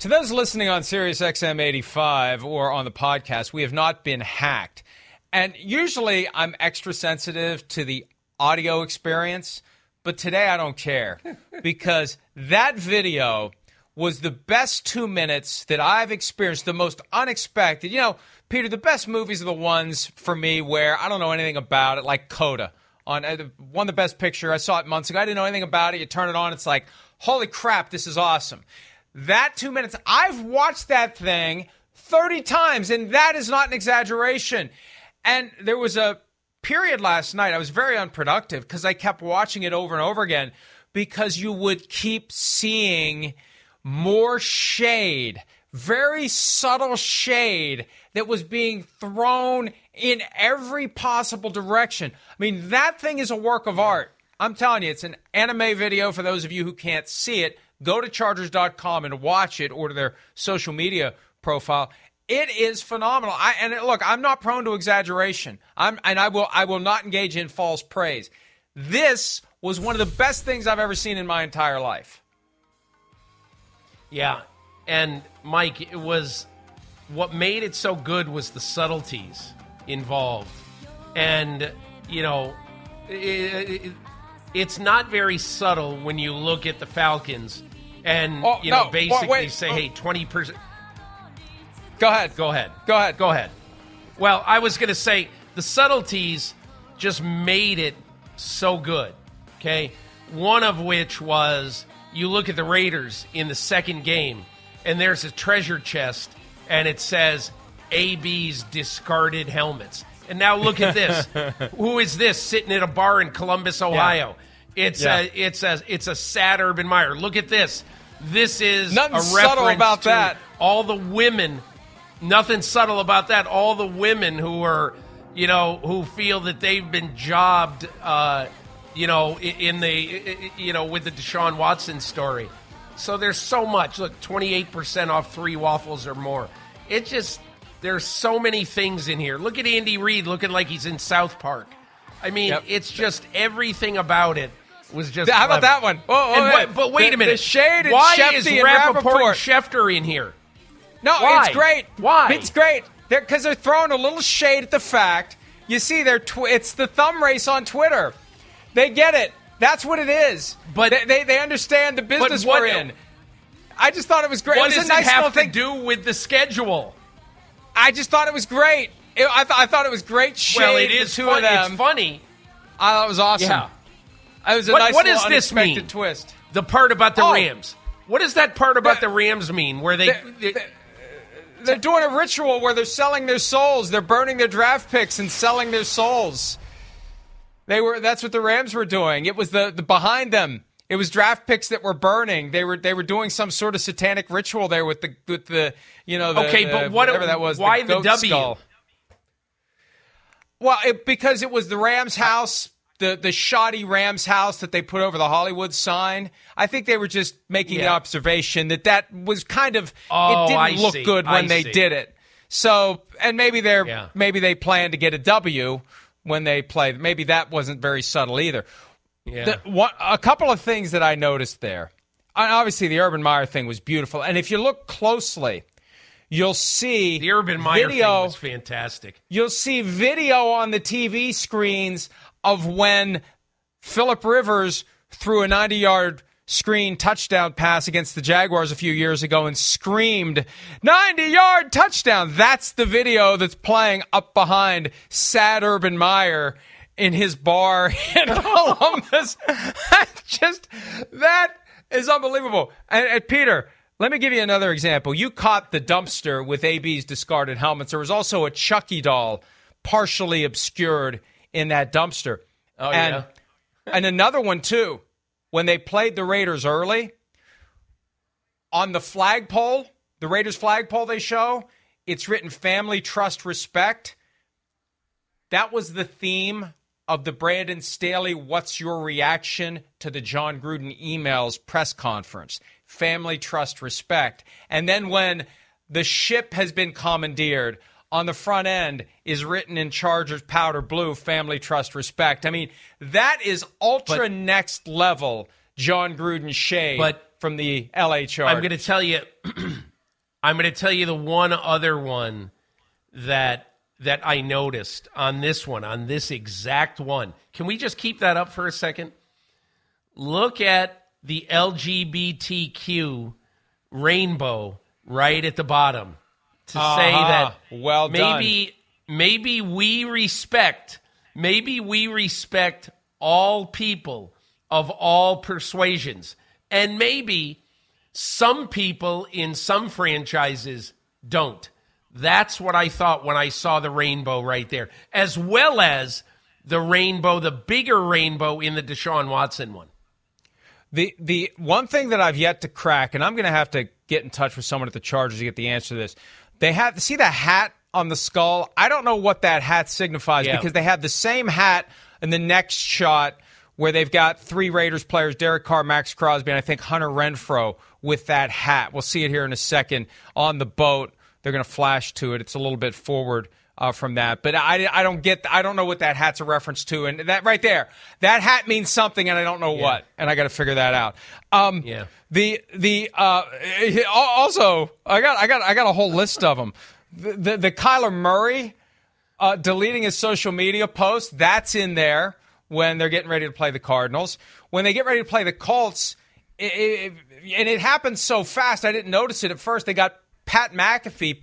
To those listening on Sirius XM 85 or on the podcast, we have not been hacked. And usually I'm extra sensitive to the audio experience, but today I don't care because that video was the best 2 minutes that I've experienced, the most unexpected. You know, Peter, the best movies are the ones for me where I don't know anything about it, like Coda. Won the Best Picture. I saw it months ago. I didn't know anything about it. You turn it on, it's like, holy crap, this is awesome. That 2 minutes, I've watched that thing 30 times, and that is not an exaggeration. And there was a period last night I was very unproductive because I kept watching it over and over again because you would keep seeing more shade, very subtle shade that was being thrown in every possible direction. I mean, that thing is a work of art. I'm telling you, it's an anime video for those of you who can't see it. Go to Chargers.com and watch it, or to their social media profile. It is phenomenal. I'm not prone to exaggeration. I will not engage in false praise. This was one of the best things I've ever seen in my entire life. Yeah, and Mike, it was what made it so good was the subtleties involved, and you know. It's not very subtle when you look at the Falcons and hey, 20%. Go ahead. Well, I was going to say the subtleties just made it so good, okay? One of which was you look at the Raiders in the second game, and there's a treasure chest, and it says AB's discarded helmets. And now look at this. Who is this sitting at a bar in Columbus, Ohio? Yeah. It's a sad Urban Meyer. Look at this. This is nothing a subtle about to that. All the women. Nothing subtle about that. All the women who are, you know, who feel that they've been jobbed, you know, in the, you know, with the Deshaun Watson story. So there's so much. Look, 28% off 3 waffles or more. It just. There's so many things in here. Look at Andy Reid looking like he's in South Park. I mean, It's just everything about it was just. How about that one? But wait a minute. The shade. Why is Rappaport and Schefter in here? No, why? It's great. Why? It's great because they're throwing a little shade at the fact. You see, it's the thumb race on Twitter. They get it. That's what it is. But they understand the business we're in. I just thought it was great. What does it have to do with the schedule? I just thought it was great. I thought it was great shade. Well, it is two of them. It's funny. I thought it was awesome. Yeah. It was a nice little unexpected twist. The part about the Rams. What does that part about the Rams mean? Where they're doing a ritual where they're selling their souls. They're burning their draft picks and selling their souls. They were. That's what the Rams were doing. It was the behind them. It was draft picks that were burning. They were doing some sort of satanic ritual there with the you know the, okay, but what, whatever that was. Why the W? Skull. Well, because it was the Rams' house, the shoddy Rams' house that they put over the Hollywood sign. I think they were just making an observation that was kind of it didn't look good when they did it. So, and maybe maybe they planned to get a W when they played. Maybe that wasn't very subtle either. Yeah. A couple of things that I noticed there. Obviously, the Urban Meyer thing was beautiful, and if you look closely, you'll see the Urban Meyer video, thing was fantastic. You'll see video on the TV screens of when Phillip Rivers threw a 90-yard screen touchdown pass against the Jaguars a few years ago and screamed, 90-yard touchdown. That's the video that's playing up behind sad Urban Meyer in his bar in Columbus. That is unbelievable. And Peter, let me give you another example. You caught the dumpster with AB's discarded helmets. There was also a Chucky doll partially obscured in that dumpster. Oh, and, yeah. And another one, too. When they played the Raiders early, on the flagpole, the Raiders flagpole they show, it's written family, trust, respect. That was the theme of the Brandon Staley, what's your reaction to the John Gruden emails press conference? Family, trust, respect. And then when the ship has been commandeered, on the front end is written in Chargers powder blue, family, trust, respect. I mean, that is ultra next level John Gruden shade from the LA Chargers. I'm going to tell you, the one other one that I noticed on this one, on this exact one. Can we just keep that up for a second? Look at the LGBTQ rainbow right at the bottom. To say that well maybe we respect all people of all persuasions, and maybe some people in some franchises don't. That's what I thought when I saw the rainbow right there, as well as the rainbow, the bigger rainbow in the Deshaun Watson one. The one thing that I've yet to crack, and I'm going to have to get in touch with someone at the Chargers to get the answer to this. They have, see the hat on the skull? I don't know what that hat signifies because they have the same hat in the next shot where they've got three Raiders players, Derek Carr, Max Crosby, and I think Hunter Renfrow with that hat. We'll see it here in a second on the boat. They're going to flash to it. It's a little bit forward from that. But I don't know what that hat's a reference to. And that right there, that hat means something, and I don't know what. And I got to figure that out. Also, I got a whole list of them. The Kyler Murray deleting his social media post, that's in there when they're getting ready to play the Cardinals. When they get ready to play the Colts, and it happened so fast, I didn't notice it at first. They got Pat McAfee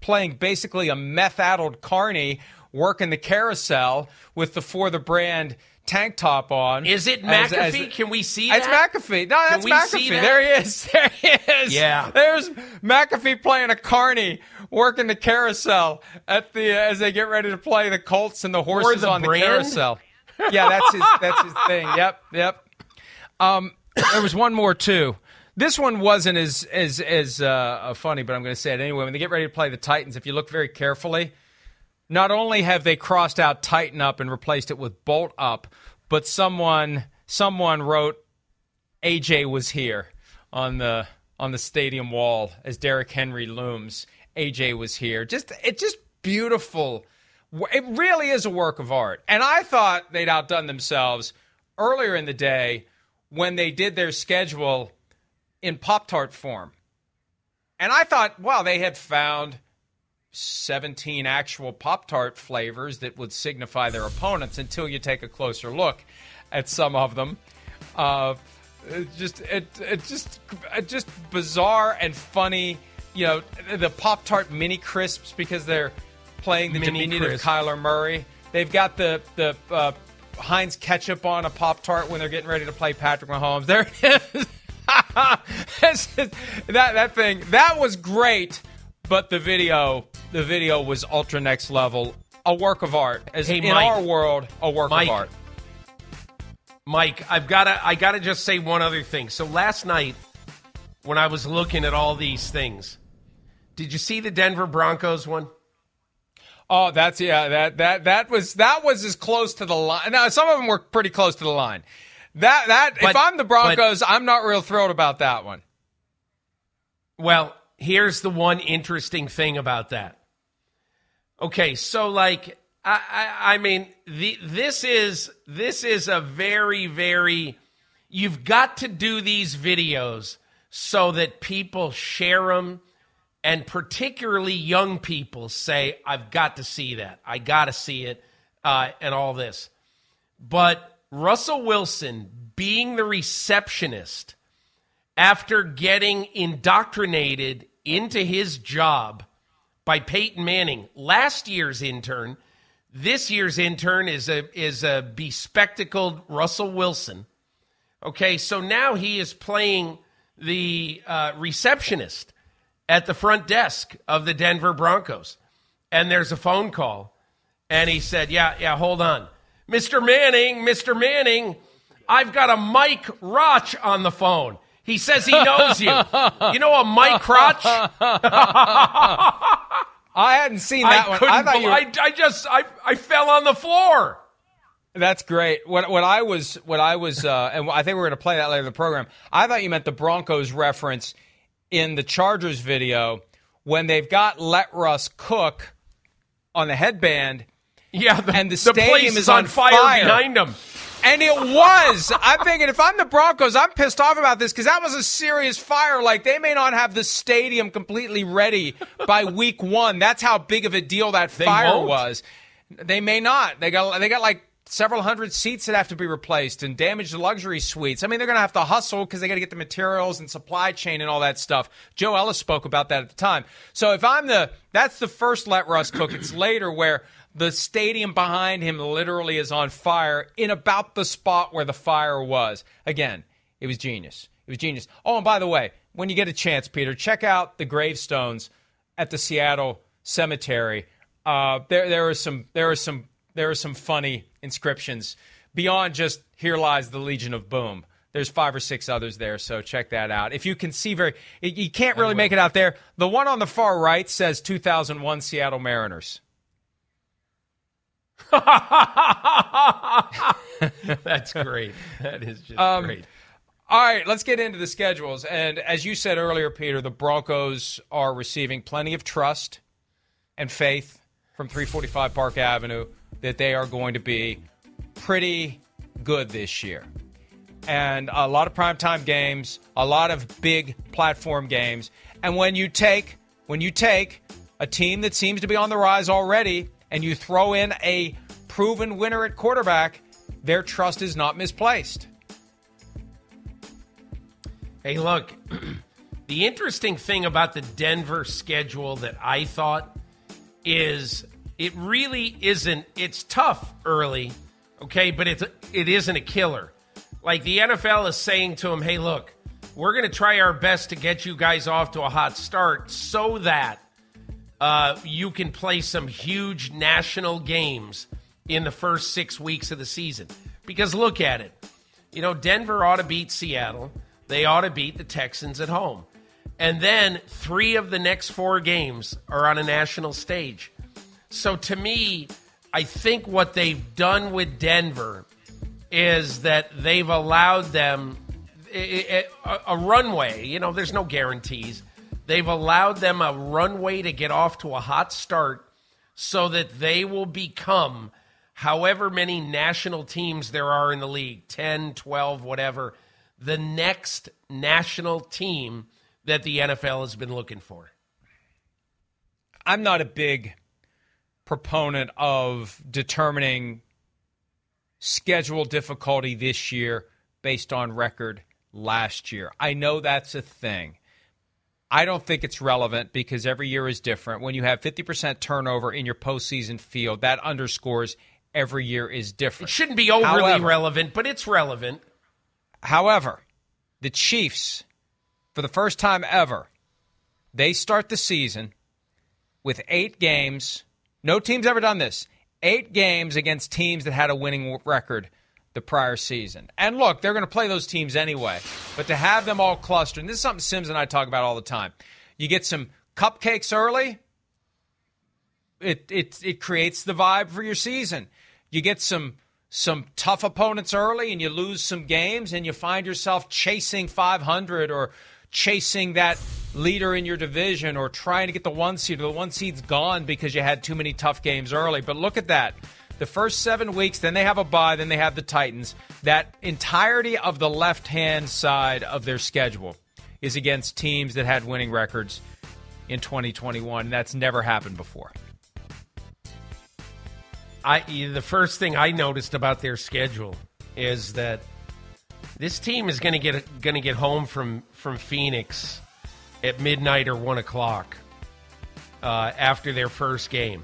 playing basically a meth-addled carny working the carousel with the For the Brand tank top on. Is it McAfee? Can we see that? It's McAfee. No, that's McAfee. There he is. Yeah. There's McAfee playing a carny working the carousel as they get ready to play the Colts and the horses on the carousel. Yeah, that's his thing. Yep. There was one more too. This one wasn't as funny, but I'm going to say it anyway. When they get ready to play the Titans, if you look very carefully, not only have they crossed out Tighten Up and replaced it with Bolt Up, but someone wrote AJ was here on the stadium wall as Derrick Henry looms. AJ was here. It's just beautiful. It really is a work of art. And I thought they'd outdone themselves earlier in the day when they did their schedule in Pop-Tart form. And I thought, wow, they had found 17 actual Pop-Tart flavors that would signify their opponents until you take a closer look at some of them. Just bizarre and funny. You know, the Pop-Tart mini crisps because they're playing the diminutive Kyler Murray. They've got the Heinz ketchup on a Pop-Tart when they're getting ready to play Patrick Mahomes. There it is. that thing, that was great, but the video was ultra next level, a work of art. As in our world, a work of art. Mike, I gotta just say one other thing. So last night, when I was looking at all these things, did you see the Denver Broncos one? Oh, that's that was as close to the line. Now some of them were pretty close to the line. But if I'm the Broncos, I'm not real thrilled about that one. Well, here's the one interesting thing about that. Okay, so like I mean this is a very, very, you've got to do these videos so that people share them, and particularly young people say, I've got to see that. I got to see it, and all this. But Russell Wilson being the receptionist after getting indoctrinated into his job by Peyton Manning, last year's intern, this year's intern is a bespectacled Russell Wilson. Okay, so now he is playing the receptionist at the front desk of the Denver Broncos. And there's a phone call. And he said, yeah, hold on. Mr. Manning, I've got a Mike Rotch on the phone. He says he knows you. You know a Mike Rotch? I hadn't seen that one. I fell on the floor. That's great. When I was, and I think we're going to play that later in the program. I thought you meant the Broncos reference in the Chargers video when they've got Let Russ Cook on the headband. Yeah, and the stadium is on fire behind them. And it was. I'm thinking, if I'm the Broncos, I'm pissed off about this because that was a serious fire. Like, they may not have the stadium completely ready by week one. That's how big of a deal that fire was. They may not. They got like several hundred seats that have to be replaced and damaged luxury suites. I mean, they're going to have to hustle because they got to get the materials and supply chain and all that stuff. Joe Ellis spoke about that at the time. So if I'm that's the first Let Russ Cook. It's later where the stadium behind him literally is on fire in about the spot where the fire was. Again, it was genius. Oh, and by the way, when you get a chance, Peter, check out the gravestones at the Seattle cemetery. There are some funny inscriptions beyond just "Here lies the Legion of Boom." There's 5 or 6 others there, so check that out. If you can see you can't really make it out there. The one on the far right says 2001 Seattle Mariners. That's great. That is just great. All right, let's get into the schedules. And as you said earlier, Peter, the Broncos are receiving plenty of trust and faith from 345 Park Avenue that they are going to be pretty good this year. And a lot of primetime games, a lot of big platform games. And when you take a team that seems to be on the rise already and you throw in a proven winner at quarterback, their trust is not misplaced. Hey, look, the interesting thing about the Denver schedule that I thought is it really isn't. It's tough early, okay, but it isn't a killer. Like, the NFL is saying to them, hey, look, we're going to try our best to get you guys off to a hot start so that you can play some huge national games in the first 6 weeks of the season. Because look at it. You know, Denver ought to beat Seattle. They ought to beat the Texans at home. And then 3 of the next 4 games are on a national stage. So to me, I think what they've done with Denver is that they've allowed them a runway. You know, there's no guarantees. They've allowed them a runway to get off to a hot start so that they will become however many national teams there are in the league, 10, 12, whatever, the next national team that the NFL has been looking for. I'm not a big proponent of determining schedule difficulty this year based on record last year. I know that's a thing. I don't think it's relevant because every year is different. When you have 50% turnover in your postseason field, that underscores every year is different. It shouldn't be overly relevant, but it's relevant. However, the Chiefs, for the first time ever, they start the season with 8 games. No team's ever done this. 8 games against teams that had a winning record the prior season. And look, they're going to play those teams anyway. But to have them all clustered, and this is something Sims and I talk about all the time. You get some cupcakes early, it creates the vibe for your season. You get some tough opponents early and you lose some games and you find yourself chasing 500 or chasing that leader in your division or trying to get the one seed. The one seed's gone because you had too many tough games early. But look at that. The first 7 weeks, then they have a bye, then they have the Titans. That entirety of the left-hand side of their schedule is against teams that had winning records in 2021. That's never happened before. The first thing I noticed about their schedule is that this team is going to get home from Phoenix at midnight or 1 o'clock after their first game,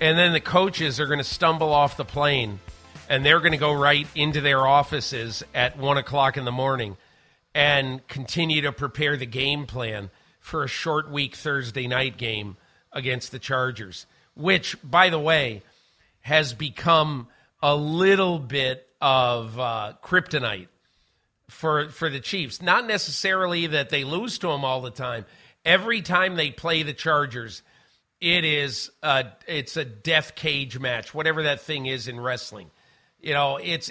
and then the coaches are going to stumble off the plane, and they're going to go right into their offices at 1 o'clock in the morning, and continue to prepare the game plan for a short week Thursday night game against the Chargers, which, by the way, has become a little bit of kryptonite for the Chiefs. Not necessarily that they lose to them all the time. Every time they play the Chargers, it's a death cage match, whatever that thing is in wrestling. You know, it's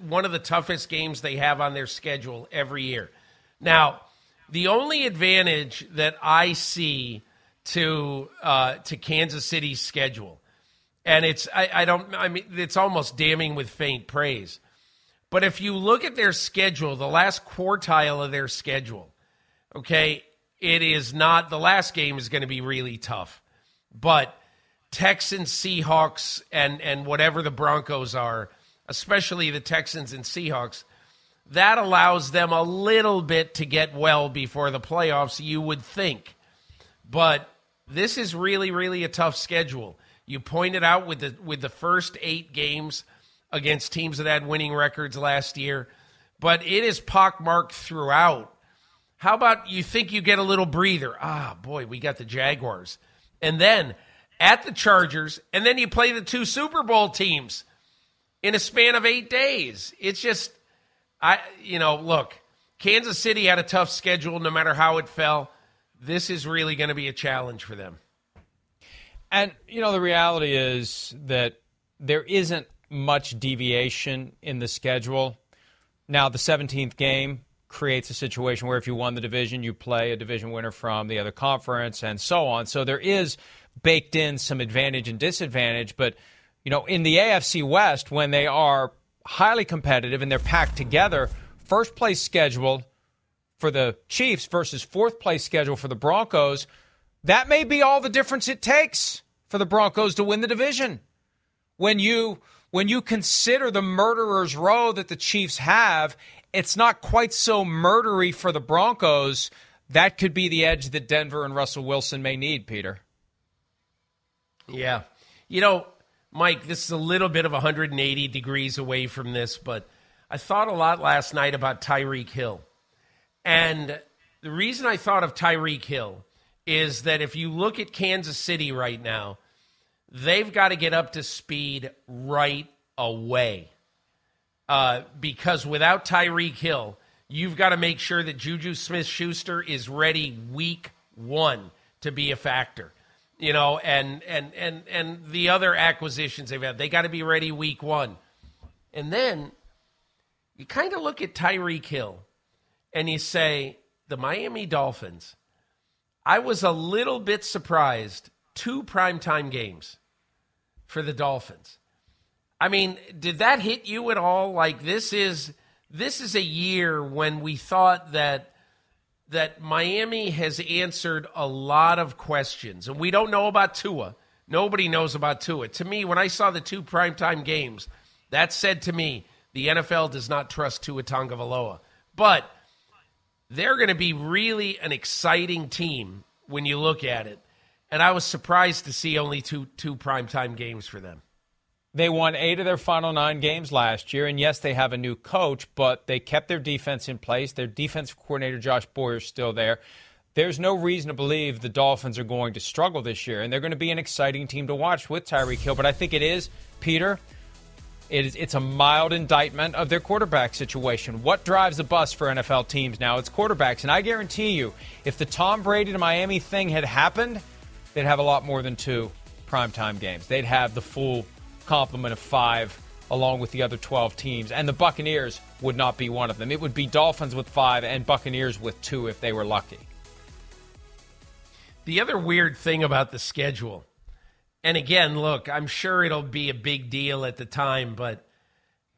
one of the toughest games they have on their schedule every year. Now, the only advantage that I see to Kansas City's schedule. And it's almost damning with faint praise. But if you look at their schedule, the last quartile of their schedule, okay, it is not, the last game is going to be really tough. But Texans, Seahawks, and whatever the Broncos are, especially the Texans and Seahawks, that allows them a little bit to get well before the playoffs, you would think. But this is really, really a tough schedule. You pointed out with the first 8 games against teams that had winning records last year, but it is pockmarked throughout. How about you think you get a little breather? Ah, boy, we got the Jaguars. And then at the Chargers, and then you play the 2 Super Bowl teams in a span of 8 days. It's just, look, Kansas City had a tough schedule no matter how it fell. This is really going to be a challenge for them. And, the reality is that there isn't much deviation in the schedule. Now, the 17th game creates a situation where if you won the division, you play a division winner from the other conference and so on. So there is baked in some advantage and disadvantage. But, in the AFC West, when they are highly competitive and they're packed together, first place schedule for the Chiefs versus fourth place schedule for the Broncos, that may be all the difference it takes for the Broncos to win the division. When you consider the murderer's row that the Chiefs have, it's not quite so murdery for the Broncos. That could be the edge that Denver and Russell Wilson may need, Peter. Yeah. Mike, this is a little bit of 180 degrees away from this, but I thought a lot last night about Tyreek Hill. And the reason I thought of Tyreek Hill is that if you look at Kansas City right now, they've got to get up to speed right away. Because without Tyreek Hill, you've got to make sure that Juju Smith-Schuster is ready week 1 to be a factor. And the other acquisitions they've had, they got to be ready week 1. And then you kind of look at Tyreek Hill and you say, the Miami Dolphins, I was a little bit surprised. 2 primetime games for the Dolphins. I mean, did that hit you at all? Like, this is a year when we thought that Miami has answered a lot of questions. And we don't know about Tua. Nobody knows about Tua. To me, when I saw the 2 primetime games, that said to me, the NFL does not trust Tua Tagovailoa. But they're going to be really an exciting team when you look at it. And I was surprised to see only two primetime games for them. They won 8 of their final 9 games last year. And yes, they have a new coach, but they kept their defense in place. Their defensive coordinator, Josh Boyer, is still there. There's no reason to believe the Dolphins are going to struggle this year. And they're going to be an exciting team to watch with Tyreek Hill. But I think it is, Peter, It's a mild indictment of their quarterback situation. What drives the bus for NFL teams now? It's quarterbacks. And I guarantee you, if the Tom Brady to Miami thing had happened, they'd have a lot more than two primetime games. They'd have the full complement of five along with the other 12 teams. And the Buccaneers would not be one of them. It would be Dolphins with five and Buccaneers with two if they were lucky. The other weird thing about the schedule, and again, look, I'm sure it'll be a big deal at the time, but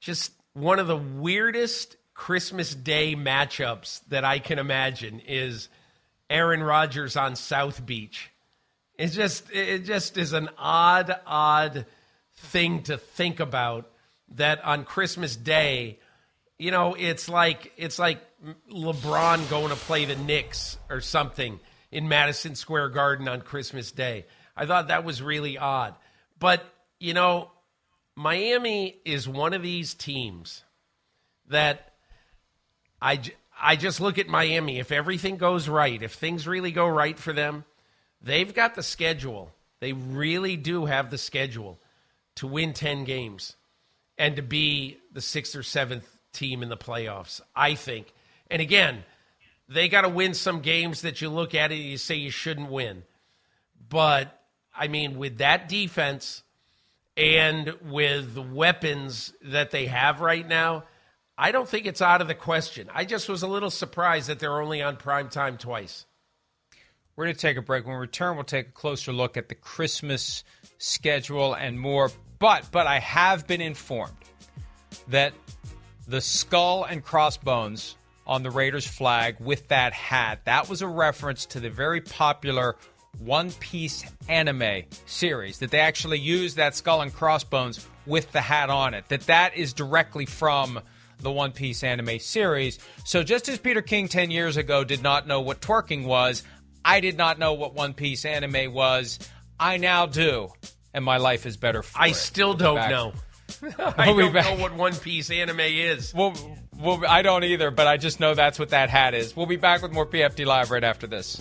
just one of the weirdest Christmas Day matchups that I can imagine is Aaron Rodgers on South Beach. It just is an odd thing to think about, that on Christmas Day, you know, it's like LeBron going to play the Knicks or something in Madison Square Garden on Christmas Day. I thought that was really odd. But, you know, Miami is one of these teams that I just look at Miami. If everything goes right, if things really go right for them, they've got the schedule. They really do have the schedule to win 10 games and to be the 6th or 7th team in the playoffs, I think. And again, they got to win some games that you look at it and you say you shouldn't win. But, I mean, with that defense and with the weapons that they have right now, I don't think it's out of the question. I just was a little surprised that they're only on primetime twice. We're going to take a break. When we return, we'll take a closer look at the Christmas schedule and more. But I have been informed that the skull and crossbones on the Raiders flag with that hat, that was a reference to the very popular One Piece anime series, that they actually use that skull and crossbones with the hat on it, that is directly from the One Piece anime series. So just as Peter King 10 years ago did not know what twerking was, I did not know what One Piece anime was. I now do, and my life is better for it. I still don't know. I don't know what One Piece anime is. Well, I don't either, but I just know that's what that hat is. We'll be back with more PFD Live right after this.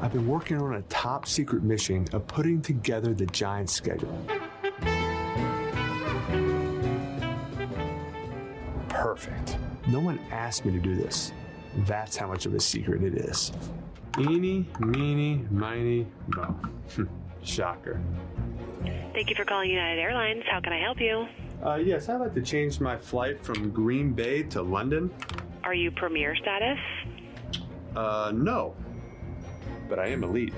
I've been working on a top secret mission of putting together the Giants' schedule. Perfect. No one asked me to do this. That's how much of a secret it is. Eeny, meeny, miny, mo. Shocker. Thank you for calling United Airlines. How can I help you? Yes, I'd like to change my flight from Green Bay to London. Are you Premier status? No. But I am elite.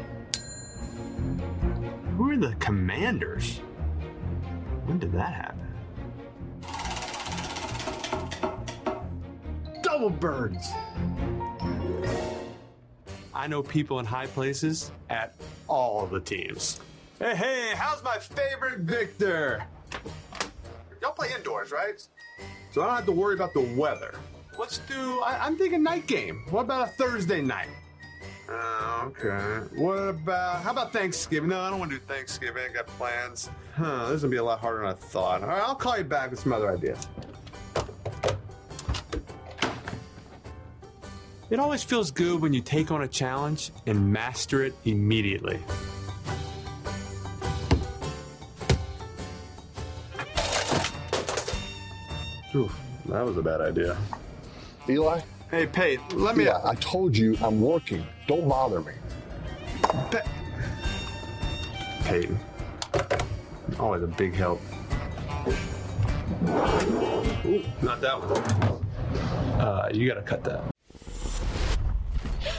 Who are the Commanders? When did that happen? Double birds! I know people in high places at all the teams. Hey, how's my favorite Victor? Y'all play indoors, right? So I don't have to worry about the weather. Let's do, I'm thinking night game. What about a Thursday night? Okay. How about Thanksgiving? No, I don't want to do Thanksgiving. I got plans. This is going to be a lot harder than I thought. All right, I'll call you back with some other ideas. It always feels good when you take on a challenge and master it immediately. Oof, that was a bad idea. Eli? Hey, Pate, let me... Yeah, I told you I'm working. Don't bother me. Peyton. Always a big help. Ooh, not that one. You gotta cut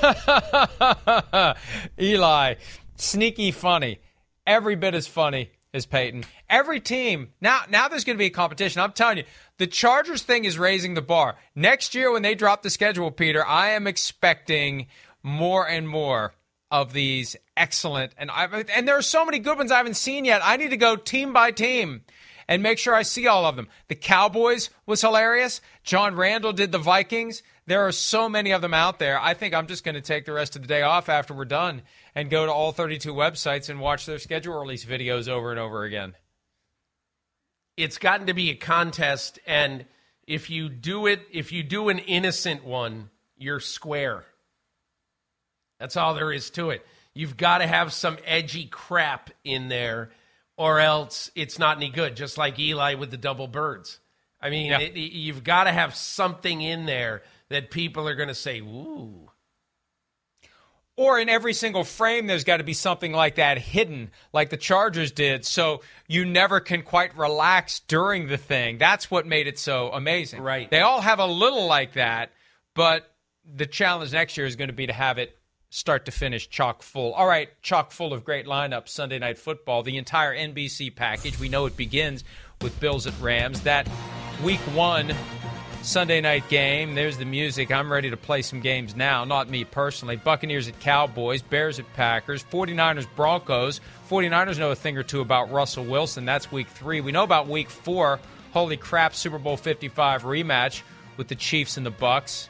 that. Eli, sneaky funny. Every bit as funny is Peyton. Every team, now there's going to be a competition. I'm telling you, the Chargers thing is raising the bar. Next year when they drop the schedule, Peter, I am expecting more and more of these excellent. And there are so many good ones I haven't seen yet. I need to go team by team and make sure I see all of them. The Cowboys was hilarious. John Randall did the Vikings. There are so many of them out there. I think I'm just going to take the rest of the day off after we're done and go to all 32 websites and watch their schedule release videos over and over again. It's gotten to be a contest, and if you do an innocent one, you're square. That's all there is to it. You've got to have some edgy crap in there, or else it's not any good, just like Eli with the double birds. I mean, you've got to have something in there that people are going to say, ooh. Or in every single frame, there's got to be something like that hidden, like the Chargers did, so you never can quite relax during the thing. That's what made it so amazing. Right. They all have a little like that, but the challenge next year is going to be to have it start to finish chock full. All right, chock full of great lineups, Sunday Night Football, the entire NBC package. We know it begins with Bills at Rams. That Week 1 Sunday night game. There's the music. I'm ready to play some games now. Not me personally. Buccaneers at Cowboys. Bears at Packers. 49ers, Broncos. 49ers know a thing or two about Russell Wilson. That's Week 3. We know about Week 4. Holy crap, Super Bowl 55 rematch with the Chiefs and the Bucs.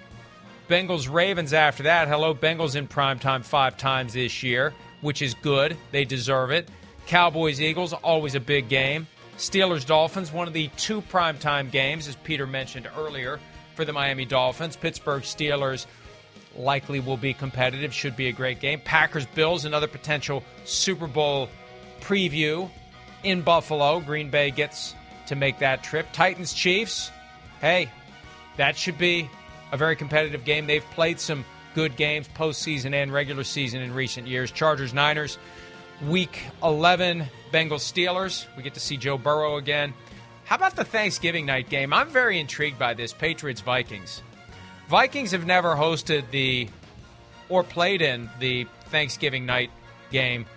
Bengals, Ravens after that. Hello, Bengals in primetime 5 times this year, which is good. They deserve it. Cowboys, Eagles, always a big game. Steelers, Dolphins, one of the 2 primetime games, as Peter mentioned earlier, for the Miami Dolphins. Pittsburgh Steelers likely will be competitive, should be a great game. Packers, Bills, another potential Super Bowl preview in Buffalo. Green Bay gets to make that trip. Titans, Chiefs, hey, that should be a very competitive game. They've played some good games postseason and regular season in recent years. Chargers, Niners. Week 11, Bengals Steelers. We get to see Joe Burrow again. How about the Thanksgiving night game? I'm very intrigued by this. Patriots Vikings. Vikings have never hosted or played in the Thanksgiving night game.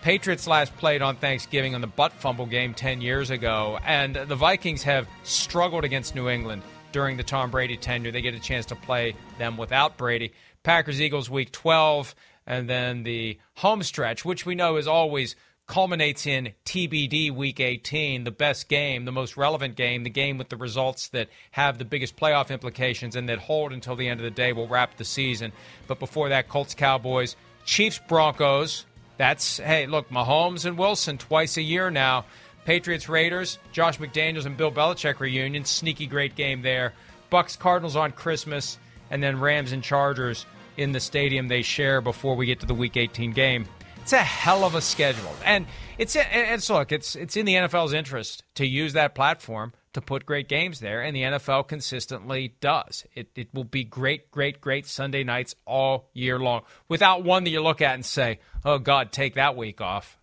Patriots last played on Thanksgiving on the butt fumble game 10 years ago, and the Vikings have struggled against New England during the Tom Brady tenure. They get a chance to play them without Brady. Packers Eagles Week 12. And then the home stretch, which we know is always culminates in TBD Week 18, the best game, the most relevant game, the game with the results that have the biggest playoff implications and that hold until the end of the day will wrap the season. But before that, Colts, Cowboys, Chiefs, Broncos. That's, hey, look, Mahomes and Wilson twice a year now. Patriots, Raiders, Josh McDaniels and Bill Belichick reunion. Sneaky great game there. Bucks, Cardinals on Christmas, and then Rams and Chargers in the stadium they share before we get to the Week 18 game. It's a hell of a schedule. And it's in the NFL's interest to use that platform to put great games there, and the NFL consistently does. It will be great, great, great Sunday nights all year long, without one that you look at and say, oh, God, take that week off.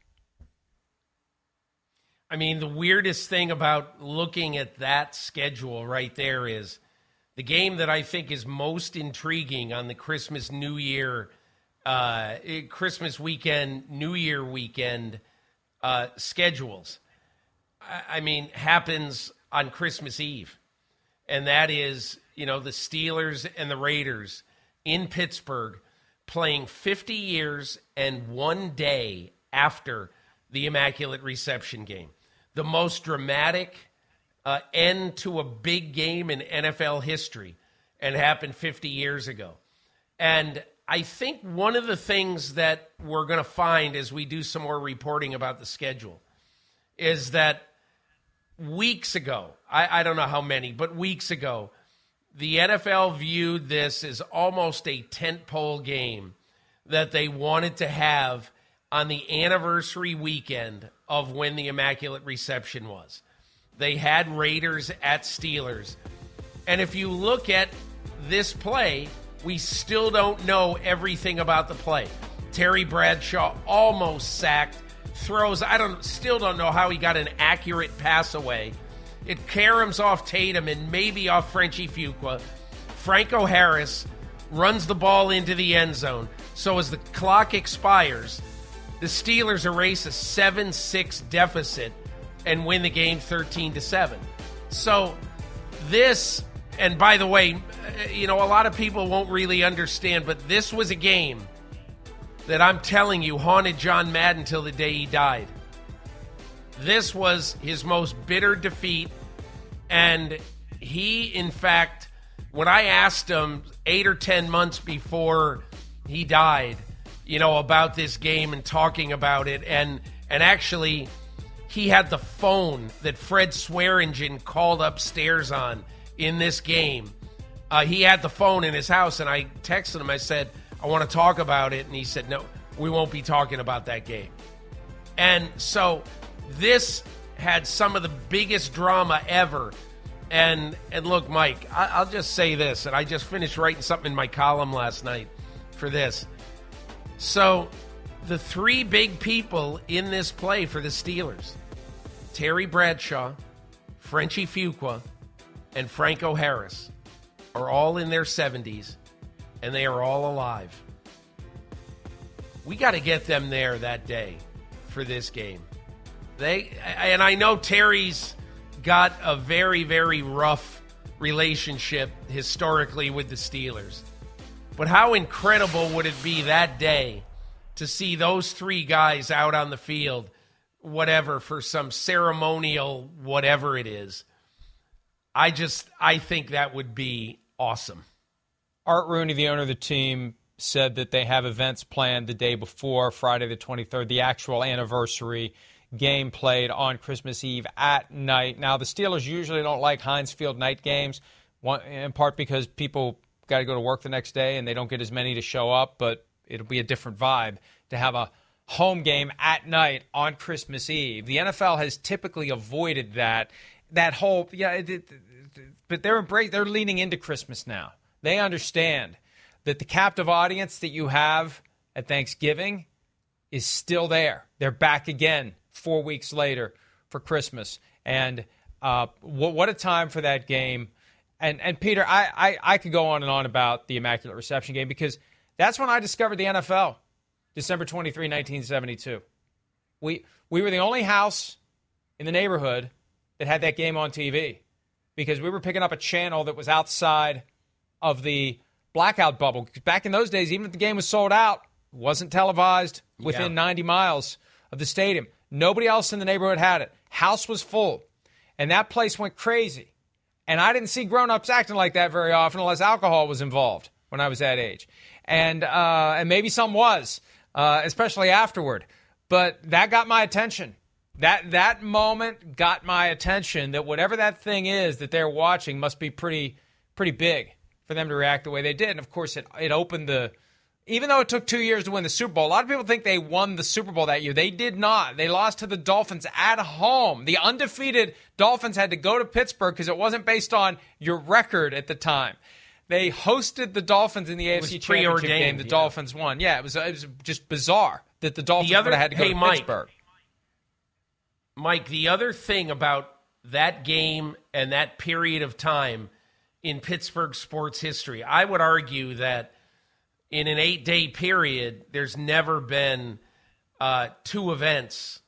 I mean, the weirdest thing about looking at that schedule right there is the game that I think is most intriguing on the Christmas weekend, New Year weekend schedules, happens on Christmas Eve. And that is, the Steelers and the Raiders in Pittsburgh playing 50 years and one day after the Immaculate Reception game. The most dramatic end to a big game in NFL history, and happened 50 years ago. And I think one of the things that we're going to find as we do some more reporting about the schedule is that weeks ago, I don't know how many, but weeks ago, the NFL viewed this as almost a tentpole game that they wanted to have on the anniversary weekend of when the Immaculate Reception was. They had Raiders at Steelers. And if you look at this play, we still don't know everything about the play. Terry Bradshaw almost sacked, throws, still don't know how he got an accurate pass away. It caroms off Tatum and maybe off Frenchie Fuqua. Franco Harris runs the ball into the end zone. So as the clock expires, the Steelers erase a 7-6 deficit and win the game 13-7. So this, and by the way, you know, a lot of people won't really understand, but this was a game that I'm telling you haunted John Madden till the day he died. This was his most bitter defeat, and he, in fact, when I asked him 8 or 10 months before he died, you know, about this game and talking about it, and actually he had the phone that Fred Swearingen called upstairs on in this game. He had the phone in his house, and I texted him. I said, I want to talk about it. And he said, no, we won't be talking about that game. And so this had some of the biggest drama ever. And look, Mike, I'll just say this, and I just finished writing something in my column last night for this. So the three big people in this play for the Steelers, Terry Bradshaw, Frenchie Fuqua, and Franco Harris, are all in their 70s, and they are all alive. We got to get them there that day for this game. And I know Terry's got a very, very rough relationship historically with the Steelers. But how incredible would it be that day to see those three guys out on the field, whatever, for some ceremonial whatever it is. I think that would be awesome. Art Rooney, the owner of the team, said that they have events planned the day before, Friday the 23rd, the actual anniversary game played on Christmas Eve at night. Now, the Steelers usually don't like Heinz Field night games, in part because people got to go to work the next day and they don't get as many to show up, but it'll be a different vibe to have a home game at night on Christmas Eve. The NFL has typically avoided that whole, but they're leaning into Christmas now. They understand that the captive audience that you have at Thanksgiving is still there. They're back again 4 weeks later for Christmas. And what a time for that game. And Peter, I could go on and on about the Immaculate Reception game because that's when I discovered the NFL, December 23, 1972. We were the only house in the neighborhood that had that game on TV because we were picking up a channel that was outside of the blackout bubble. Back in those days, even if the game was sold out, it wasn't televised within 90 miles of the stadium. Nobody else in the neighborhood had it. House was full, and that place went crazy. And I didn't see grown-ups acting like that very often unless alcohol was involved when I was that age. And maybe some was, especially afterward. But that got my attention. That moment got my attention, that whatever that thing is that they're watching must be pretty big for them to react the way they did. And, of course, it opened the – even though it took 2 years to win the Super Bowl, a lot of people think they won the Super Bowl that year. They did not. They lost to the Dolphins at home. The undefeated Dolphins had to go to Pittsburgh because it wasn't based on your record at the time. They hosted the Dolphins in the AFC Championship game. The Dolphins won. Yeah, it was just bizarre that the Dolphins would have had to go to Pittsburgh. Mike, the other thing about that game and that period of time in Pittsburgh sports history, I would argue that in an 8-day period, there's never been two events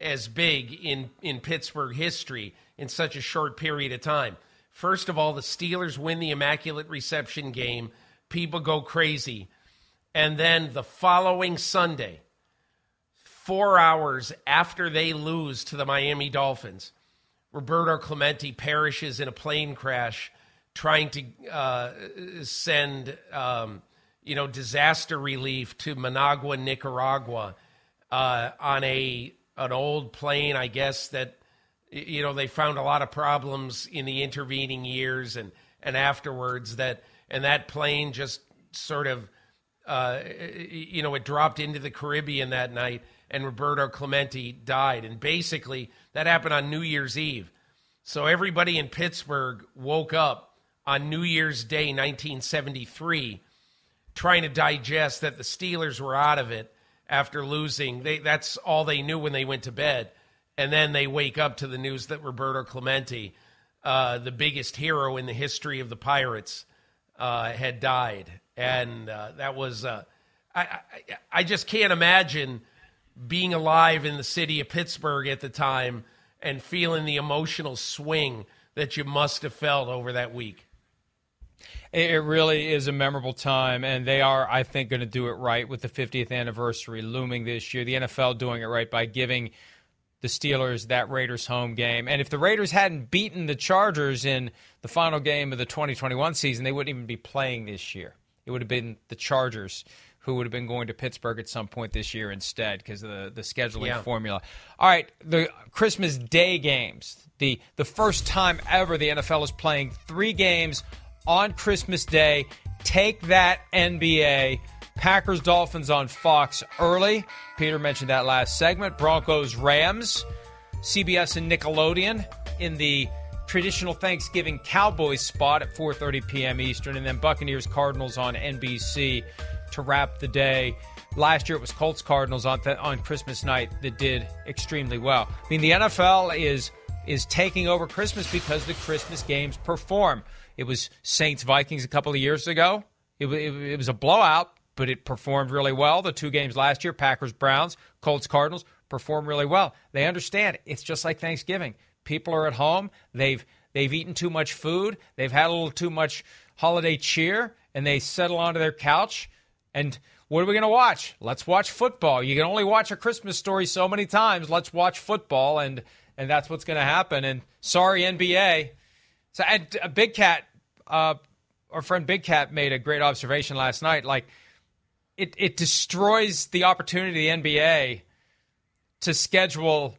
as big in Pittsburgh history in such a short period of time. First of all, the Steelers win the Immaculate Reception game. People go crazy. And then the following Sunday, 4 hours after they lose to the Miami Dolphins, Roberto Clemente perishes in a plane crash trying to send, disaster relief to Managua, Nicaragua, on an old plane, I guess, that, you know, they found a lot of problems in the intervening years and afterwards and that plane just sort of, it dropped into the Caribbean that night. And Roberto Clemente died. And basically, that happened on New Year's Eve. So everybody in Pittsburgh woke up on New Year's Day, 1973, trying to digest that the Steelers were out of it after losing. That's all they knew when they went to bed. And then they wake up to the news that Roberto Clemente, the biggest hero in the history of the Pirates, had died. And that was I just can't imagine being alive in the city of Pittsburgh at the time and feeling the emotional swing that you must have felt over that week? It really is a memorable time, and they are, I think, going to do it right with the 50th anniversary looming this year. The NFL doing it right by giving the Steelers that Raiders home game. And if the Raiders hadn't beaten the Chargers in the final game of the 2021 season, they wouldn't even be playing this year. It would have been the Chargers who would have been going to Pittsburgh at some point this year instead because of the scheduling formula. All right, the Christmas Day games, the first time ever the NFL is playing three games on Christmas Day. Take that, NBA. Packers, Dolphins on Fox early. Peter mentioned that last segment. Broncos, Rams. CBS and Nickelodeon in the traditional Thanksgiving Cowboys spot at 4:30 p.m. Eastern. And then Buccaneers, Cardinals on NBC to wrap the day. Last year it was Colts, Cardinals on Christmas night that did extremely well. I mean, the NFL is taking over Christmas because the Christmas games perform. It was Saints Vikings a couple of years ago. It was a blowout, but it performed really well. The two games last year, Packers Browns, Colts Cardinals, performed really well. They understand it's just like Thanksgiving. People are at home. They've eaten too much food. They've had a little too much holiday cheer, and they settle onto their couch. And what are we going to watch? Let's watch football. You can only watch A Christmas Story so many times. Let's watch football, and that's what's going to happen. And sorry, NBA. So, and Big Cat, our friend Big Cat made a great observation last night. Like, it destroys the opportunity of the NBA to schedule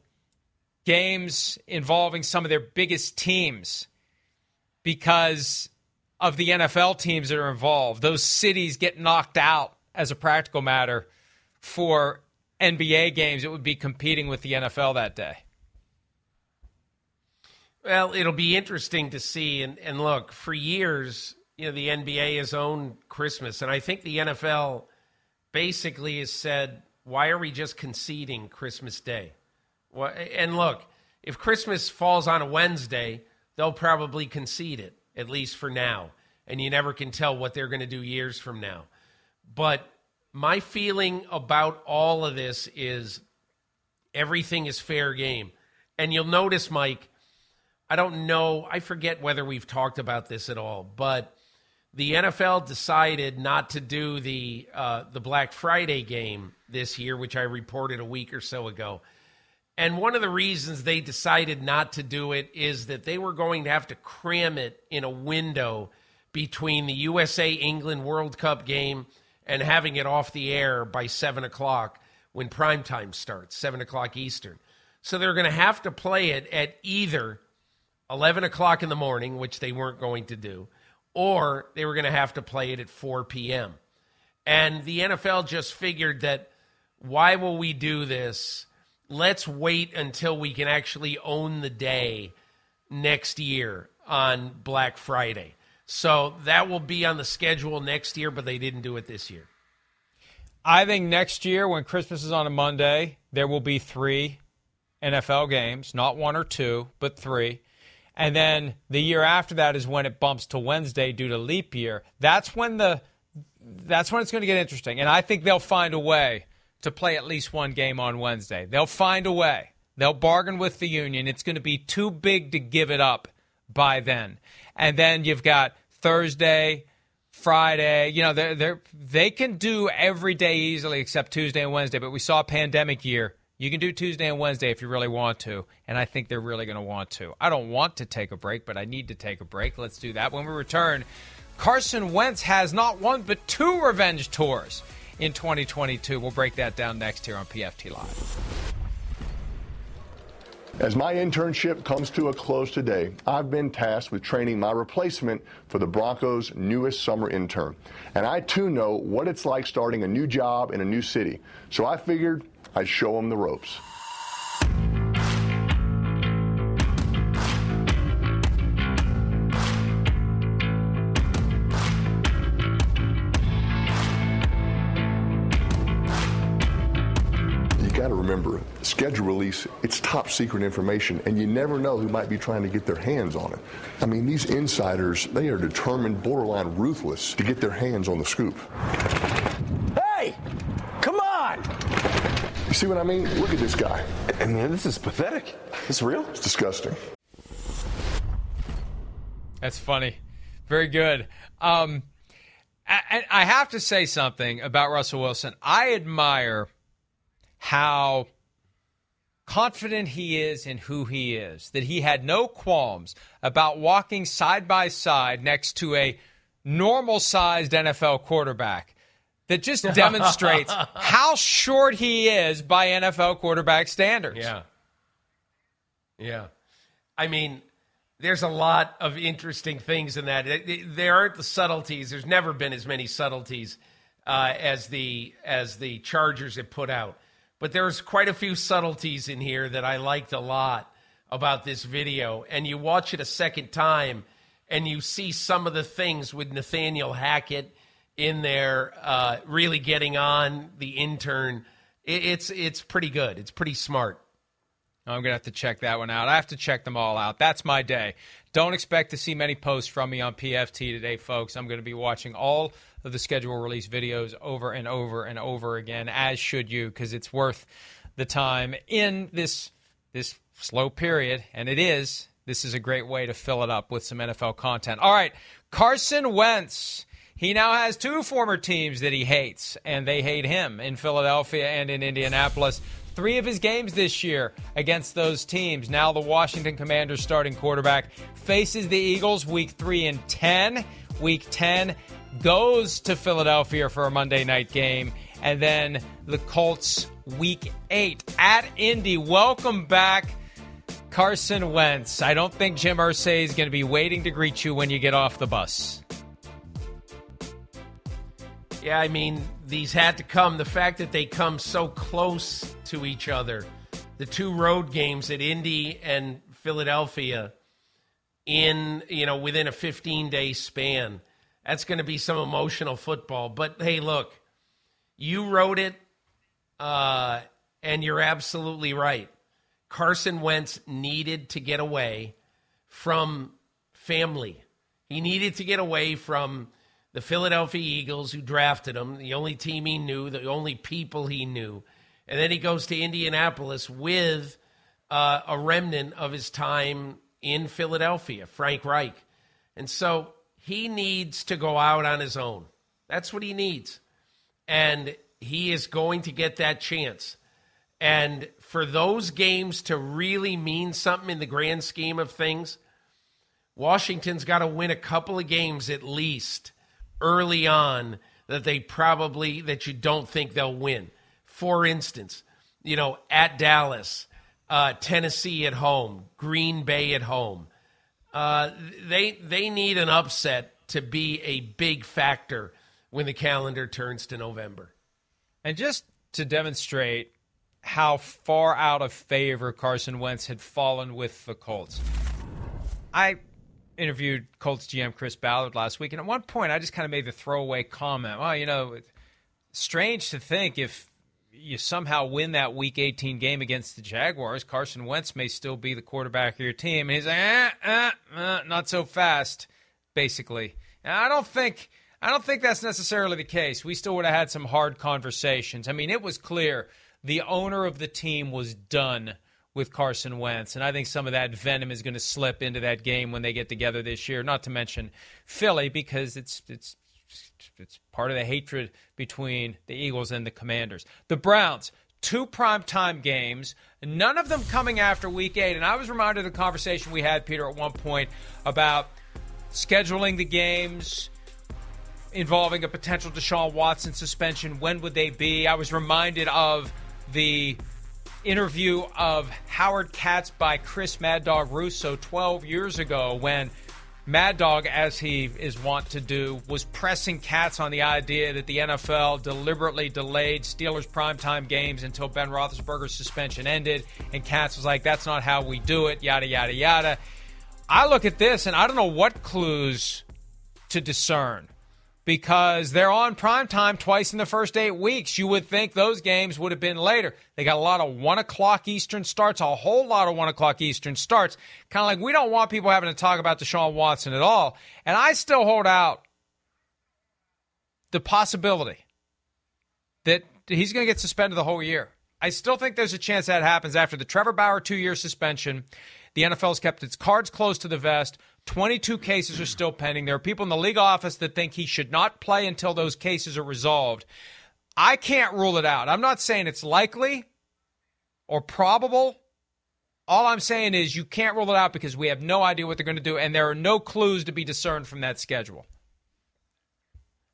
games involving some of their biggest teams because of the NFL teams that are involved. Those cities get knocked out as a practical matter for NBA games. It would be competing with the NFL that day. Well, it'll be interesting to see. And look, for years, you know, the NBA has owned Christmas. And I think the NFL basically has said, why are we just conceding Christmas Day? And look, if Christmas falls on a Wednesday, they'll probably concede it, at least for now. And you never can tell what they're going to do years from now. But my feeling about all of this is everything is fair game. And you'll notice, Mike, I don't know, I forget whether we've talked about this at all, but the NFL decided not to do the Black Friday game this year, which I reported a week or so ago. And one of the reasons they decided not to do it is that they were going to have to cram it in a window between the USA-England World Cup game and having it off the air by 7 o'clock when primetime starts, 7 o'clock Eastern. So they're going to have to play it at either 11 o'clock in the morning, which they weren't going to do, or they were going to have to play it at 4 p.m. And the NFL just figured that, why will we do this? Let's wait until we can actually own the day next year on Black Friday. So that will be on the schedule next year, but they didn't do it this year. I think next year, when Christmas is on a Monday, there will be three NFL games, not one or two, but three. And then the year after that is when it bumps to Wednesday due to leap year. That's when it's going to get interesting. And I think they'll find a way to play at least one game on Wednesday. They'll find a way. They'll bargain with the union. It's going to be too big to give it up by then. And then you've got Thursday, Friday. You know, they can do every day easily except Tuesday and Wednesday. But we saw a pandemic year. You can do Tuesday and Wednesday if you really want to, and I think they're really going to want to. I don't want to take a break, but I need to take a break. Let's do that. When we return, Carson Wentz has not one but two revenge tours in 2022. We'll break that down next here on PFT Live. As my internship comes to a close today, I've been tasked with training my replacement for the Broncos' newest summer intern. And I, too, know what it's like starting a new job in a new city. So I figured I'd show them the ropes. You got to remember, schedule release, it's top secret information, and you never know who might be trying to get their hands on it. I mean, these insiders, they are determined, borderline ruthless, to get their hands on the scoop. Hey! Come on! You see what I mean? Look at this guy. I mean, this is pathetic. It's real. It's disgusting. That's funny. Very good. I have to say something about Russell Wilson. I admire how confident he is in who he is, that he had no qualms about walking side by side next to a normal-sized NFL quarterback. That just demonstrates how short he is by NFL quarterback standards. Yeah. I mean, there's a lot of interesting things in that. There aren't the subtleties. There's never been as many subtleties as the Chargers have put out. But there's quite a few subtleties in here that I liked a lot about this video. And you watch it a second time, and you see some of the things with Nathaniel Hackett in there, really getting on the intern. It's pretty good. It's pretty smart. I'm going to have to check that one out. I have to check them all out. That's my day. Don't expect to see many posts from me on PFT today, folks. I'm going to be watching all of the schedule release videos over and over and over again, as should you, because it's worth the time in this slow period, and it is. This is a great way to fill it up with some NFL content. All right, Carson Wentz. He now has two former teams that he hates, and they hate him in Philadelphia and in Indianapolis. Three of his games this year against those teams. Now the Washington Commanders starting quarterback faces the Eagles week 3 and 10. Week 10 goes to Philadelphia for a Monday night game. And then the Colts week 8 at Indy. Welcome back, Carson Wentz. I don't think Jim Irsay is going to be waiting to greet you when you get off the bus. Yeah, I mean, these had to come. The fact that they come so close to each other, the two road games at Indy and Philadelphia within a 15-day span, that's going to be some emotional football. But, hey, look, you wrote it, and you're absolutely right. Carson Wentz needed to get away from family. He needed to get away from the Philadelphia Eagles, who drafted him, the only team he knew, the only people he knew. And then he goes to Indianapolis with a remnant of his time in Philadelphia, Frank Reich. And so he needs to go out on his own. That's what he needs. And he is going to get that chance. And for those games to really mean something in the grand scheme of things, Washington's got to win a couple of games at least early on that you don't think they'll win. For instance, at Dallas, Tennessee at home, Green Bay at home. They need an upset to be a big factor when the calendar turns to November. And just to demonstrate how far out of favor Carson Wentz had fallen with the Colts, I interviewed Colts GM Chris Ballard last week, and at one point I just kind of made the throwaway comment, well, it's strange to think if you somehow win that Week 18 game against the Jaguars, Carson Wentz may still be the quarterback of your team. And he's like, not so fast, basically. And I don't think that's necessarily the case. We still would have had some hard conversations. I mean, it was clear the owner of the team was done with Carson Wentz, and I think some of that venom is going to slip into that game when they get together this year, not to mention Philly, because it's part of the hatred between the Eagles and the Commanders. The Browns, two primetime games, none of them coming after Week 8, and I was reminded of the conversation we had, Peter, at one point about scheduling the games involving a potential Deshaun Watson suspension. When would they be? I was reminded of the interview of Howard Katz by Chris Mad Dog Russo 12 years ago when Mad Dog, as he is wont to do, was pressing Katz on the idea that the NFL deliberately delayed Steelers primetime games until Ben Roethlisberger's suspension ended, and Katz was like, that's not how we do it, yada, yada, yada. I look at this, and I don't know what clues to discern, because they're on primetime twice in the first 8 weeks. You would think those games would have been later. They got a lot of 1 o'clock Eastern starts, a whole lot of 1 o'clock Eastern starts. Kind of like we don't want people having to talk about Deshaun Watson at all. And I still hold out the possibility that he's going to get suspended the whole year. I still think there's a chance that happens after the Trevor Bauer 2-year suspension. The NFL's kept its cards close to the vest. 22 cases are still pending. There are people in the legal office that think he should not play until those cases are resolved. I can't rule it out. I'm not saying it's likely or probable. All I'm saying is you can't rule it out because we have no idea what they're going to do, and there are no clues to be discerned from that schedule.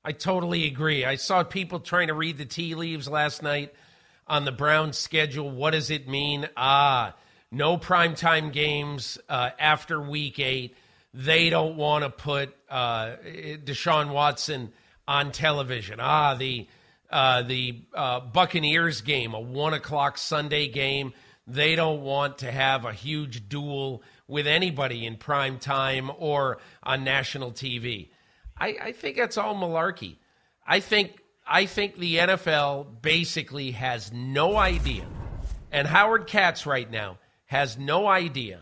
I totally agree. I saw people trying to read the tea leaves last night on the Browns schedule. What does it mean? No primetime games after week 8. They don't want to put Deshaun Watson on television. The Buccaneers game, a 1:00 Sunday game. They don't want to have a huge duel with anybody in prime time or on national TV. I think that's all malarkey. I think the NFL basically has no idea, and Howard Katz right now has no idea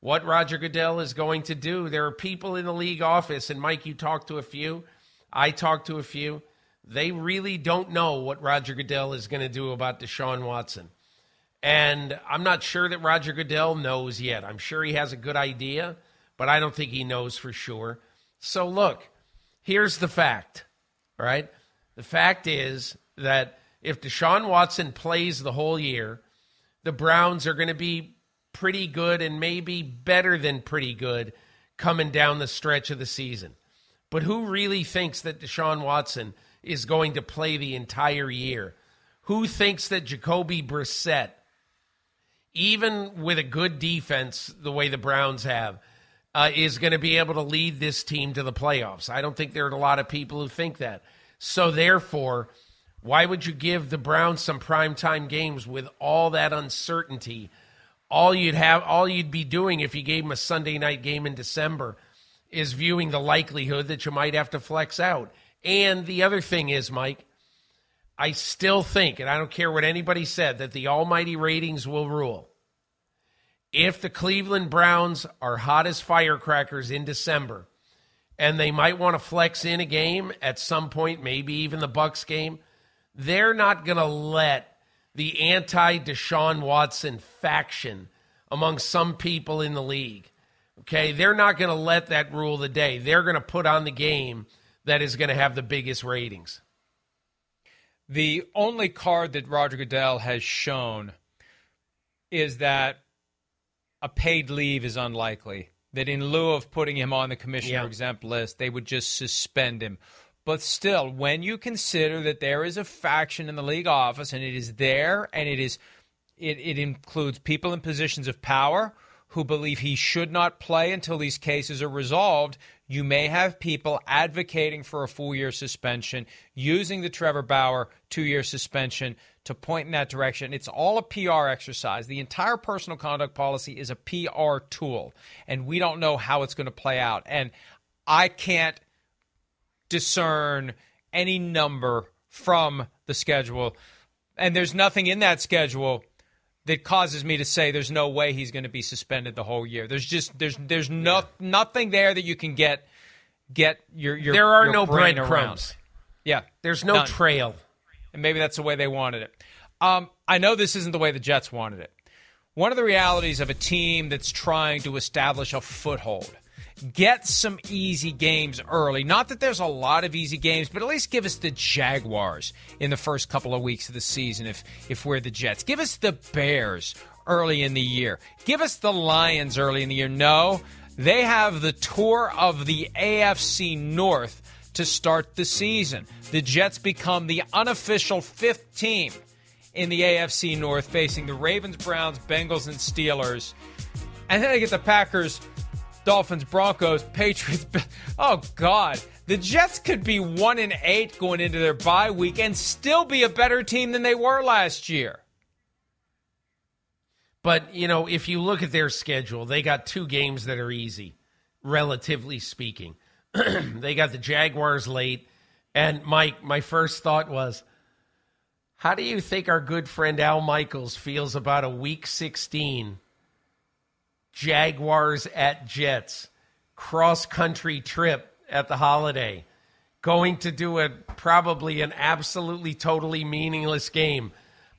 what Roger Goodell is going to do. There are people in the league office, and Mike, you talked to a few. I talked to a few. They really don't know what Roger Goodell is going to do about Deshaun Watson. And I'm not sure that Roger Goodell knows yet. I'm sure he has a good idea, but I don't think he knows for sure. So look, here's the fact, all right? The fact is that if Deshaun Watson plays the whole year, the Browns are going to be pretty good and maybe better than pretty good coming down the stretch of the season. But who really thinks that Deshaun Watson is going to play the entire year? Who thinks that Jacoby Brissett, even with a good defense the way the Browns have, is going to be able to lead this team to the playoffs? I don't think there are a lot of people who think that. So therefore, why would you give the Browns some primetime games with all that uncertainty? All you'd be doing if you gave them a Sunday night game in December is viewing the likelihood that you might have to flex out. And the other thing is, Mike, I still think, and I don't care what anybody said, that the almighty ratings will rule. If the Cleveland Browns are hot as firecrackers in December, and they might want to flex in a game at some point, maybe even the Bucs game, they're not going to let the anti-Deshaun Watson faction among some people in the league, okay? They're not going to let that rule the day. They're going to put on the game that is going to have the biggest ratings. The only card that Roger Goodell has shown is that a paid leave is unlikely, that in lieu of putting him on the commissioner-exempt list, they would just suspend him. But still, when you consider that there is a faction in the league office, and it is there, and it includes people in positions of power who believe he should not play until these cases are resolved, you may have people advocating for a full-year suspension, using the Trevor Bauer 2-year suspension to point in that direction. It's all a PR exercise. The entire personal conduct policy is a PR tool, and we don't know how it's going to play out. And I can't discern any number from the schedule, and there's nothing in that schedule that causes me to say there's no way he's going to be suspended the whole year. There's nothing there that you can get your there are your no breadcrumbs. Yeah, there's no trail, and maybe that's the way they wanted it. I know this isn't the way the Jets wanted it. One of the realities of a team that's trying to establish a foothold: get some easy games early. Not that there's a lot of easy games, but at least give us the Jaguars in the first couple of weeks of the season if we're the Jets. Give us the Bears early in the year. Give us the Lions early in the year. No, they have the tour of the AFC North to start the season. The Jets become the unofficial 5th team in the AFC North, facing the Ravens, Browns, Bengals, and Steelers. And then they get the Packers, Dolphins, Broncos, Patriots. Oh, God. The Jets could be 1-8 going into their bye week and still be a better team than they were last year. But, you know, if you look at their schedule, they got 2 games that are easy, relatively speaking. They got the Jaguars late. And, Mike, my first thought was, how do you think our good friend Al Michaels feels about a Week 16 Jaguars at Jets cross-country trip at the Holiday, going to do probably an absolutely totally meaningless game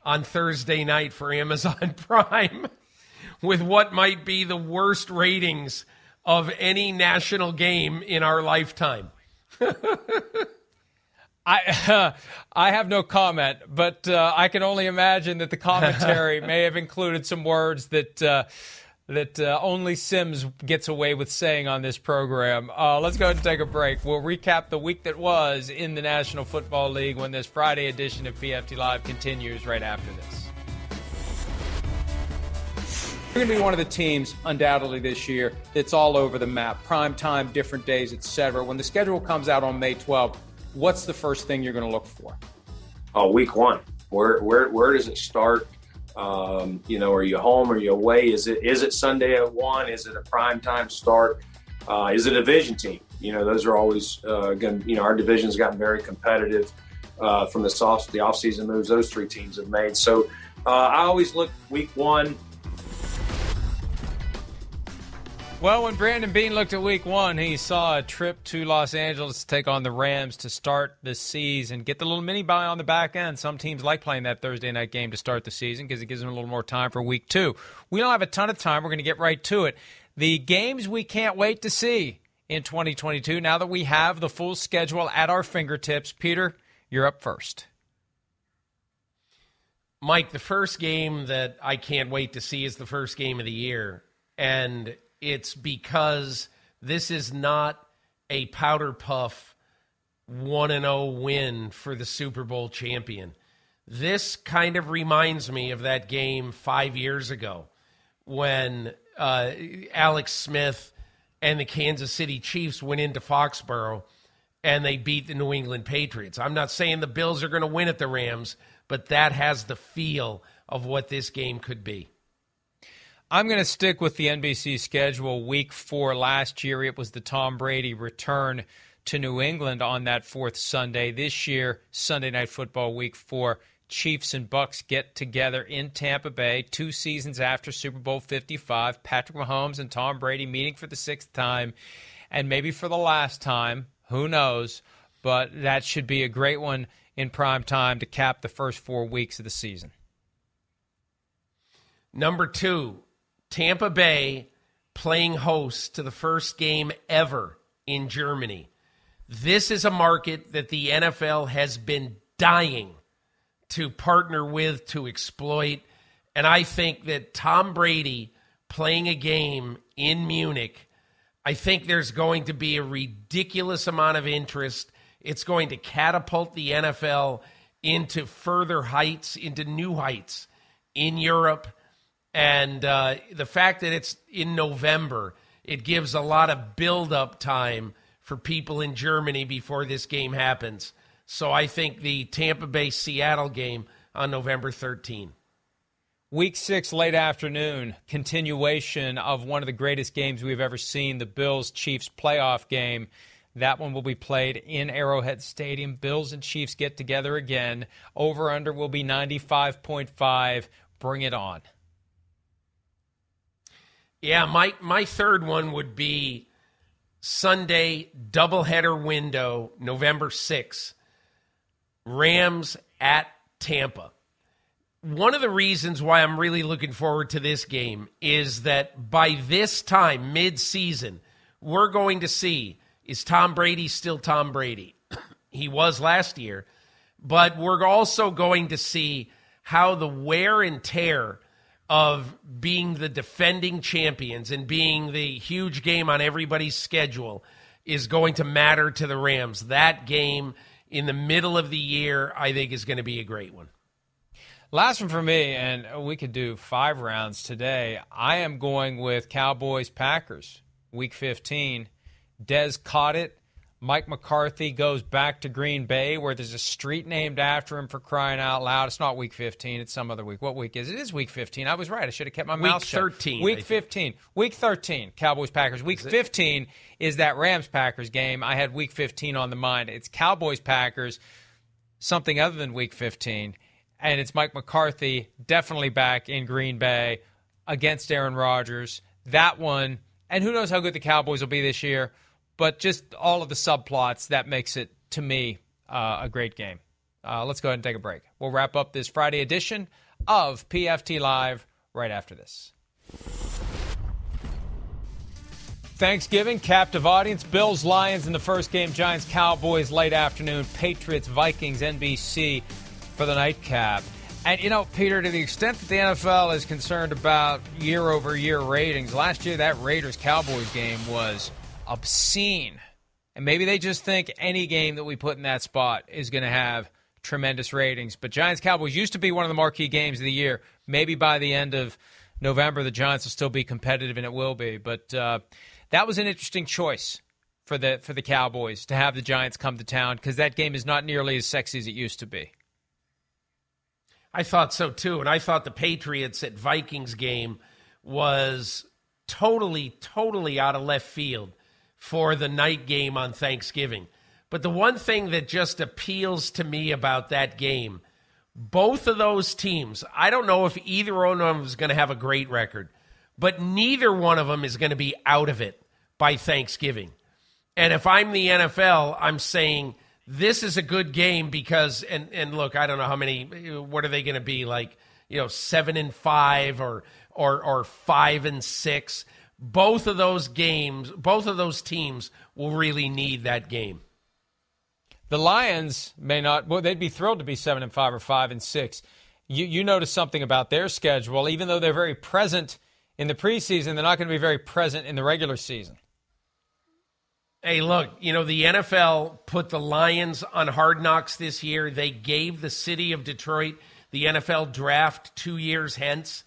on Thursday night for Amazon Prime with what might be the worst ratings of any national game in our lifetime. I have no comment, but I can only imagine that the commentary may have included some words that that only Sims gets away with saying on this program. Let's go ahead and take a break. We'll recap the week that was in the National Football League when this Friday edition of PFT Live continues right after this. We're going to be one of the teams, undoubtedly, this year that's all over the map. Prime time, different days, et cetera. When the schedule comes out on May 12th, what's the first thing you're going to look for? Oh, week one. Where does it start? Are you home? Are you away? Is it Sunday at 1? Is it a prime time start? Is it a division team? Those are always going to, our division's gotten very competitive from the offseason moves those three teams have made. So I always look week one. Well, when Brandon Bean looked at week one, he saw a trip to Los Angeles to take on the Rams to start the season. Get the little mini-bye on the back end. Some teams like playing that Thursday night game to start the season because it gives them a little more time for week two. We don't have a ton of time. We're going to get right to it. The games we can't wait to see in 2022, now that we have the full schedule at our fingertips. Peter, you're up first. Mike, the first game that I can't wait to see is the first game of the year, and it's because this is not a powder puff 1-0 win for the Super Bowl champion. This kind of reminds me of that game 5 years ago when Alex Smith and the Kansas City Chiefs went into Foxborough and they beat the New England Patriots. I'm not saying the Bills are going to win at the Rams, but that has the feel of what this game could be. I'm going to stick with the NBC schedule. Week 4 last year, it was the Tom Brady return to New England on that fourth Sunday. This year, Sunday Night Football, Week 4, Chiefs and Bucks get together in Tampa Bay 2 seasons after Super Bowl 55. Patrick Mahomes and Tom Brady meeting for the 6th time, and maybe for the last time. Who knows? But that should be a great one in prime time to cap the first 4 weeks of the season. Number 2. Tampa Bay playing host to the first game ever in Germany. This is a market that the NFL has been dying to partner with, to exploit. And I think that Tom Brady playing a game in Munich, I think there's going to be a ridiculous amount of interest. It's going to catapult the NFL into further heights, into new heights in Europe. And the fact that it's in November, it gives a lot of build-up time for people in Germany before this game happens. So I think the Tampa Bay-Seattle game on November 13. Week 6, late afternoon, continuation of one of the greatest games we've ever seen, the Bills-Chiefs playoff game. That one will be played in Arrowhead Stadium. Bills and Chiefs get together again. Over-under will be 95.5. Bring it on. Yeah, my third one would be Sunday doubleheader window, November 6th, Rams at Tampa. One of the reasons why I'm really looking forward to this game is that by this time, mid-season, we're going to see, is Tom Brady still Tom Brady? He was last year. But we're also going to see how the wear and tear of being the defending champions and being the huge game on everybody's schedule is going to matter to the Rams. That game in the middle of the year, I think, is going to be a great one. Last one for me, and we could do 5 rounds today. I am going with Cowboys-Packers, Week 15. Dez caught it. Mike McCarthy goes back to Green Bay where there's a street named after him, for crying out loud. It's not week 15. It's some other week. What week is it? It is week 15. I was right. I should have kept my mouth shut. Week 13. Week 15. Week 13, Cowboys-Packers. Week 15 is that Rams-Packers game. I had week 15 on the mind. It's Cowboys-Packers, something other than week 15. And it's Mike McCarthy definitely back in Green Bay against Aaron Rodgers. That one, and who knows how good the Cowboys will be this year. But just all of the subplots, that makes it, to me, a great game. Let's go ahead and take a break. We'll wrap up this Friday edition of PFT Live right after this. Thanksgiving, captive audience. Bills, Lions in the first game. Giants, Cowboys late afternoon. Patriots, Vikings, NBC for the nightcap. And, you know, Peter, to the extent that the NFL is concerned about year-over-year ratings, last year that Raiders-Cowboys game was obscene. And maybe they just think any game that we put in that spot is going to have tremendous ratings. But Giants-Cowboys used to be one of the marquee games of the year. Maybe by the end of November the Giants will still be competitive, and it will be. But that was an interesting choice for the Cowboys to have the Giants come to town, because that game is not nearly as sexy as it used to be. I thought so, too. And I thought the Patriots at Vikings game was totally out of left field for the night game on Thanksgiving. But the one thing that just appeals to me about that game, both of those teams, I don't know if either one of them is going to have a great record, but neither one of them is going to be out of it by Thanksgiving. And if I'm the NFL, I'm saying this is a good game because, and look, I don't know how many, what are they going to be, like, you know, 7-5 or 5-6? Both of those games, both of those teams will really need that game. The Lions may not, well, they'd be thrilled to be 7-5 or 5-6. You notice something about their schedule. Even though they're very present in the preseason, they're not going to be very present in the regular season. Hey, look, you know, the NFL put the Lions on Hard Knocks this year. They gave the city of Detroit the NFL draft 2 years hence.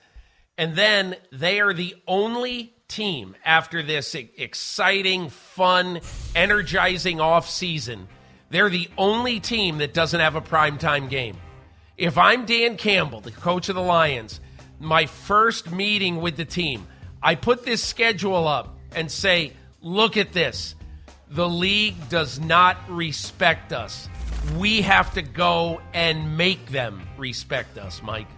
And then they are the only team after this exciting, fun, energizing offseason. They're the only team that doesn't have a primetime game. If I'm Dan Campbell, the coach of the Lions, my first meeting with the team, I put this schedule up and say, look at this. The league does not respect us. We have to go and make them respect us, Mike.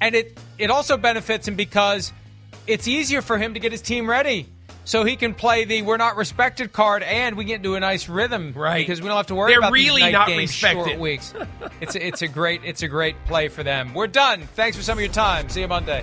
And it also benefits him because it's easier for him to get his team ready. So he can play the we're not respected card, and we get into a nice rhythm, right? Because we don't have to worry about these night games, short weeks. It's a great play for them. We're done. Thanks for some of your time. See you Monday.